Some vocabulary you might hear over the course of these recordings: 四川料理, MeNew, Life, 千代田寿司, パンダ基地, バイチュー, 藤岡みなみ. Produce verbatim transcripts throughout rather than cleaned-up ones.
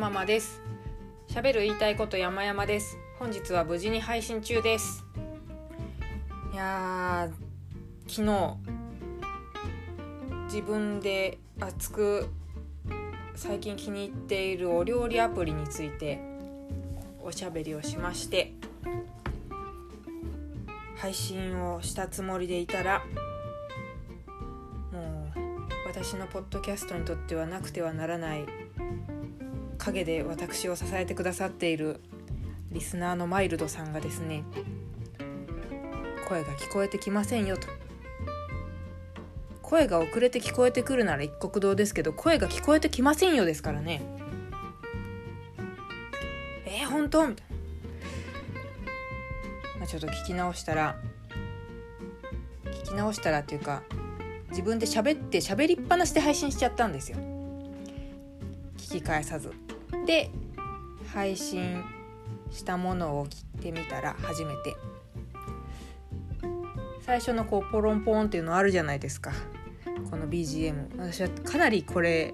山々です。喋る言いたいこと山々です。本日は無事に配信中です。いやー、昨日自分で熱く最近気に入っているお料理アプリについておしゃべりをしまして、配信をしたつもりでいたら、もう私のポッドキャストにとってはなくてはならない陰で私を支えてくださっているリスナーのマイルドさんがですね、声が聞こえてきませんよと。声が遅れて聞こえてくるなら一国道ですけど、声が聞こえてきませんよですからね。えー、本当みたいな。ちょっと聞き直したら聞き直したらっていうか、自分で喋って喋りっぱなしで配信しちゃったんですよ、聞き返さず。で、配信したものを切ってみたら、初めて最初のこうポロンポーンっていうのあるじゃないですか、この ビージーエム。 私はかなりこれ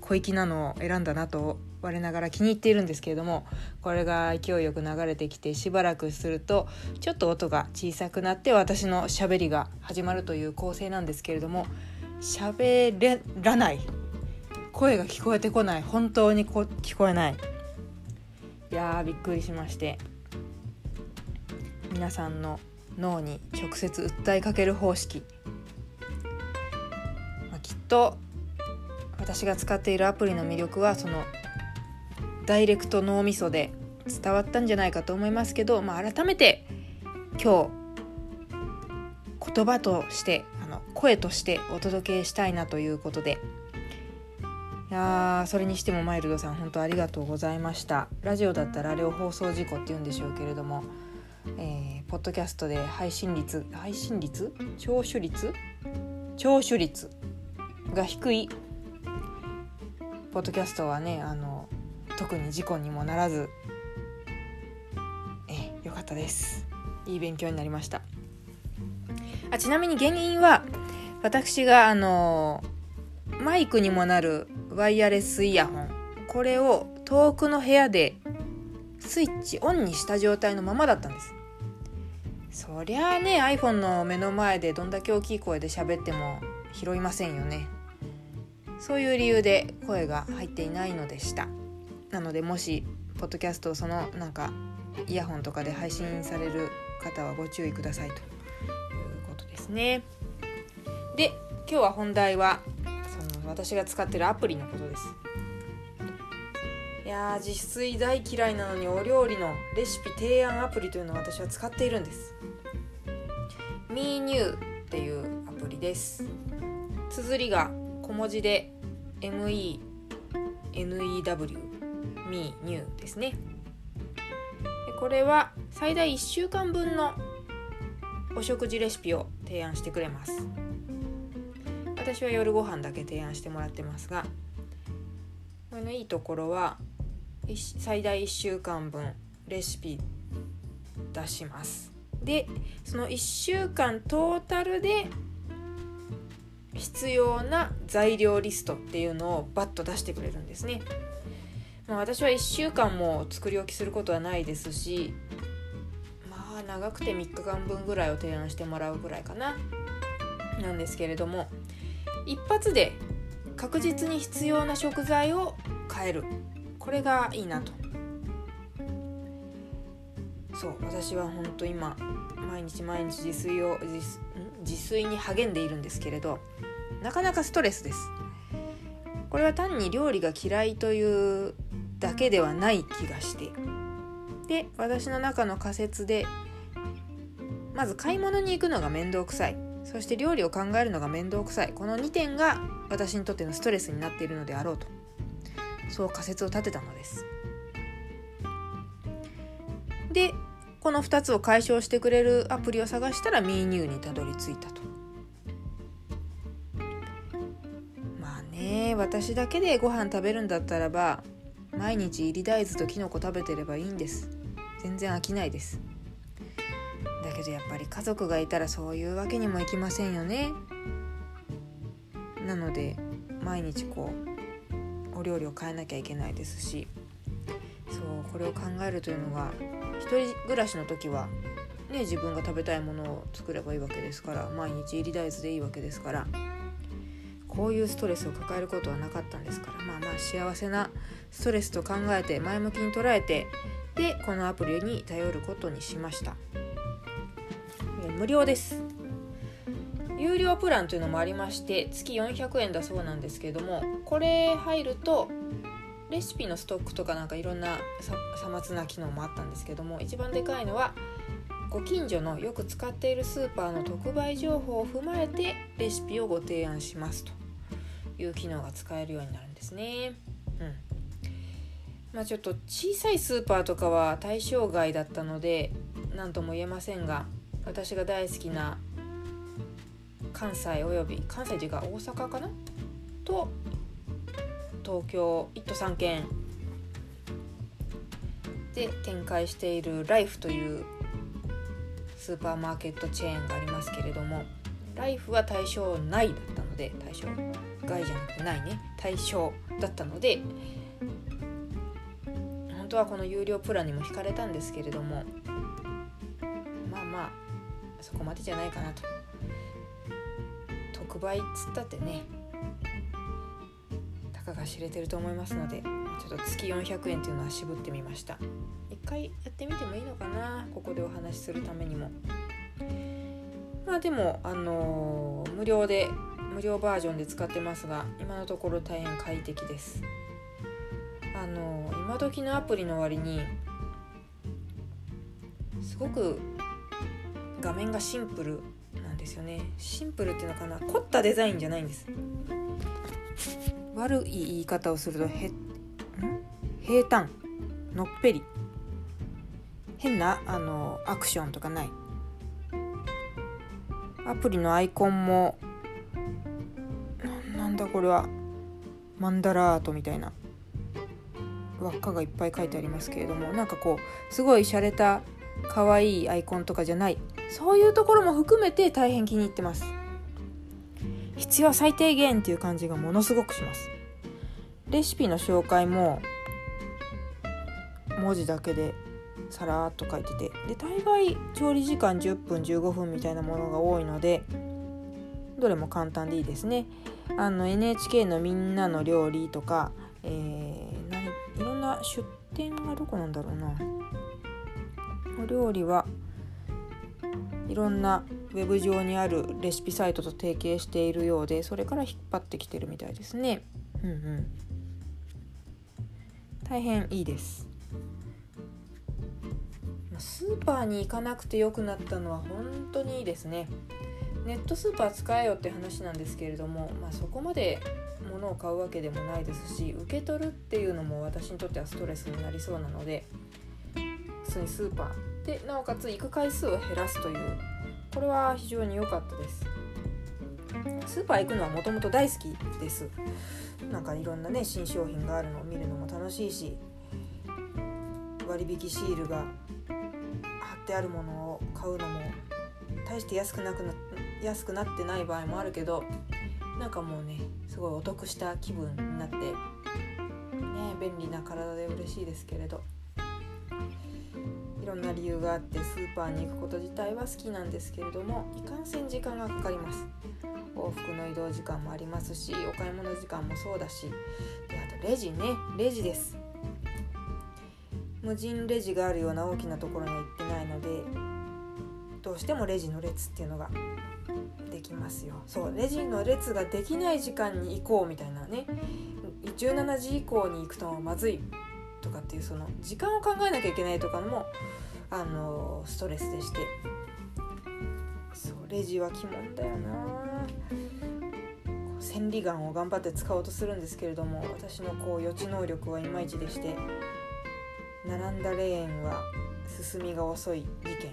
小粋なのを選んだなと我ながら気に入っているんですけれども、これが勢いよく流れてきて、しばらくするとちょっと音が小さくなって私の喋りが始まるという構成なんですけれども、喋らない、声が聞こえてこない、本当にこ聞こえない。いやー、びっくりしまして、皆さんの脳に直接訴えかける方式、まあ、きっと私が使っているアプリの魅力はそのダイレクト脳みそで伝わったんじゃないかと思いますけど、まあ、改めて今日言葉としてあの声としてお届けしたいなということで、いや、それにしてもマイルドさん、本当ありがとうございました。ラジオだったらあれを放送事故って言うんでしょうけれども、えー、ポッドキャストで配信率配信率聴取率聴取率が低いポッドキャストはね、あの特に事故にもならず、え、よかったです。いい勉強になりました。あ、ちなみに原因は、私があのマイクにもなるワイヤレスイヤホン、これを遠くの部屋でスイッチオンにした状態のままだったんです。そりゃあね、 iPhone の目の前でどんだけ大きい声で喋っても拾いませんよね。そういう理由で声が入っていないのでした。なので、もしポッドキャストをそのなんかイヤホンとかで配信される方はご注意くださいということですね。で、今日は本題はその私が使ってるアプリのことです。いやー、自炊大嫌いなのにお料理のレシピ提案アプリというのを私は使っているんです。 MeNew っていうアプリです。綴りが小文字で エムイーエヌイーダブリューMeNew ですね。これは最大いっしゅうかんぶんのお食事レシピを提案してくれます。私は夜ご飯だけ提案してもらってますが、これのいいところは最大いっしゅうかんぶんレシピ出します。で、そのいっしゅうかんトータルで必要な材料リストっていうのをバッと出してくれるんですね。私はいっしゅうかんも作り置きすることはないですし、まあ長くてみっかかんぶんぐらいを提案してもらうぐらいかな、なんですけれども、一発で確実に必要な食材を買える、これがいいなと。そう、私は本当今毎日毎日自炊を 自, 自炊に励んでいるんですけれど、なかなかストレスです。これは単に料理が嫌いというだけではない気がして、で、私の中の仮説で、まず買い物に行くのが面倒くさい、そして料理を考えるのが面倒くさい、このにてんが私にとってのストレスになっているのであろうと、そう仮説を立てたのです。で、このふたつを解消してくれるアプリを探したら MeNew にたどり着いたと。私だけでご飯食べるんだったらば、毎日入り大豆とキノコ食べてればいいんです。全然飽きないです。だけどやっぱり家族がいたらそういうわけにもいきませんよね。なので毎日こうおお料理を変えなきゃいけないですし、そうこれを考えるというのが一人暮らしの時は、ね、自分が食べたいものを作ればいいわけですから、毎日入り大豆でいいわけですから、こういうストレスを抱えることはなかったんですから、まあまあ幸せなストレスと考えて前向きに捉えて、でこのアプリに頼ることにしました。無料です。有料プランというのもありまして、月よんひゃくえんだそうなんですけれども、これ入るとレシピのストックとかなんかいろんなさまつな機能もあったんですけども、一番でかいのはご近所のよく使っているスーパーの特売情報を踏まえてレシピをご提案しますという機能が使えるようになるんですね。うん。まあちょっと小さいスーパーとかは対象外だったので何とも言えませんが、私が大好きな関西および関西というか大阪かなと東京いっとさん県で展開しているライフというスーパーマーケットチェーンがありますけれども、ライフは対象内だったので、対象外じゃなくてないね、対象だったので、本当はこの有料プランにも惹かれたんですけれども、まあまあそこまでじゃないかなと。特売っつったってね、価格が知れてると思いますので、ちょっと月よんひゃくえんというのは絞ってみました。一回やってみてもいいのかな、ここでお話しするためにも。まあでもあのー、無料で無料バージョンで使ってますが、今のところ大変快適です。あのー、今時のアプリの割にすごく画面がシンプルなんですよね。シンプルっていうのかな、凝ったデザインじゃないんです。悪い言い方をするとへん平坦のっぺり変なあのアクションとかない。アプリのアイコンも な, なんだこれはマンダラートみたいな輪っかがいっぱい書いてありますけれども、なんかこうすごい洒落た可愛いアイコンとかじゃない、そういうところも含めて大変気に入ってます。必要最低限っていう感じがものすごくします。レシピの紹介も文字だけでさらっと書いてて、で大概調理時間じゅっぷんじゅうごふんみたいなものが多いので、どれも簡単でいいですね。あの エヌエイチケー のみんなの料理とか、えー、何いろんな出店がどこなんだろうな、お料理はいろんなウェブ上にあるレシピサイトと提携しているようで、それから引っ張ってきてるみたいですね。うんうん。大変いいです。スーパーに行かなくてよくなったのは本当にいいですね。ネットスーパー使えよって話なんですけれども、まあ、そこまで物を買うわけでもないですし、受け取るっていうのも私にとってはストレスになりそうなので、普通にスーパーでなおかつ行く回数を減らすという、これは非常に良かったです。スーパー行くのはもともと大好きです。なんかいろんなね新商品があるのを見るのも楽しいし、割引シールが貼ってあるものを買うのも大して安くなくな、安くなってない場合もあるけど、なんかもうねすごいお得した気分になって、ね、便利な体で嬉しいですけれど、いろんな理由があってスーパーに行くこと自体は好きなんですけれども、いかんせん時間がかかります。往復の移動時間もありますし、お買い物時間もそうだし、であとレジね、レジです。無人レジがあるような大きなところには行ってないので、どうしてもレジの列っていうのができますよ。そうレジの列ができない時間に行こうみたいなね、じゅうしちじ以降に行くとまずいとかっていう、その時間を考えなきゃいけないとかもあのストレスでして、そうレジは鬼門だよな。千里眼を頑張って使おうとするんですけれども、私のこう予知能力はいまいちでして、並んだレーンは進みが遅い事件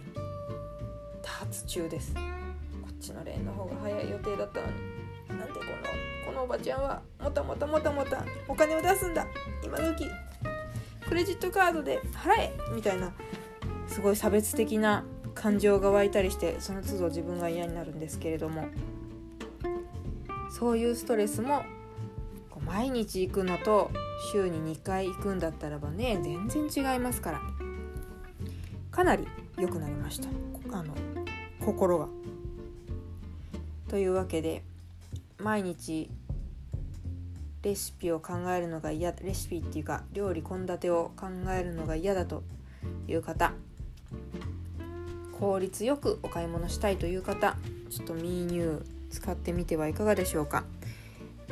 多発中です。こっちのレーンの方が早い予定だったのに、なんでこのこのおばちゃんはもたもたもたもたお金を出すんだ、今時クレジットカードで払えみたいな、すごい差別的な感情が湧いたりして、その都度自分が嫌になるんですけれども、そういうストレスも毎日行くのと週ににかい行くんだったらばね、全然違いますから、かなり良くなりました、あの心が。というわけで、毎日レシピを考えるのが嫌、レシピっていうか料理献立を考えるのが嫌だという方、効率よくお買い物したいという方、ちょっと MeNew 使ってみてはいかがでしょうか。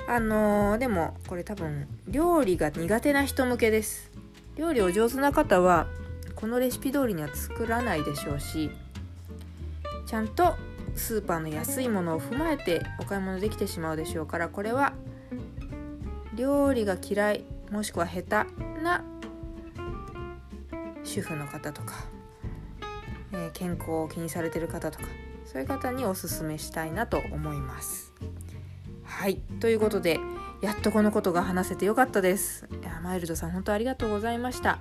あのー、でもこれ多分料理が苦手な人向けです。料理を上手な方はこのレシピ通りには作らないでしょうし、ちゃんとスーパーの安いものを踏まえてお買い物できてしまうでしょうから、これは料理が嫌い、もしくは下手な主婦の方とか、えー、健康を気にされている方とか、そういう方におすすめしたいなと思います。はい、ということで、やっとこのことが話せてよかったです。いや、マイルドさん本当ありがとうございました。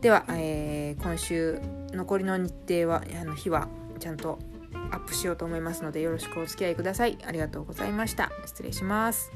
では、えー、今週残りの日程はあの日はちゃんとアップしようと思いますので、よろしくお付き合いください。ありがとうございました。失礼します。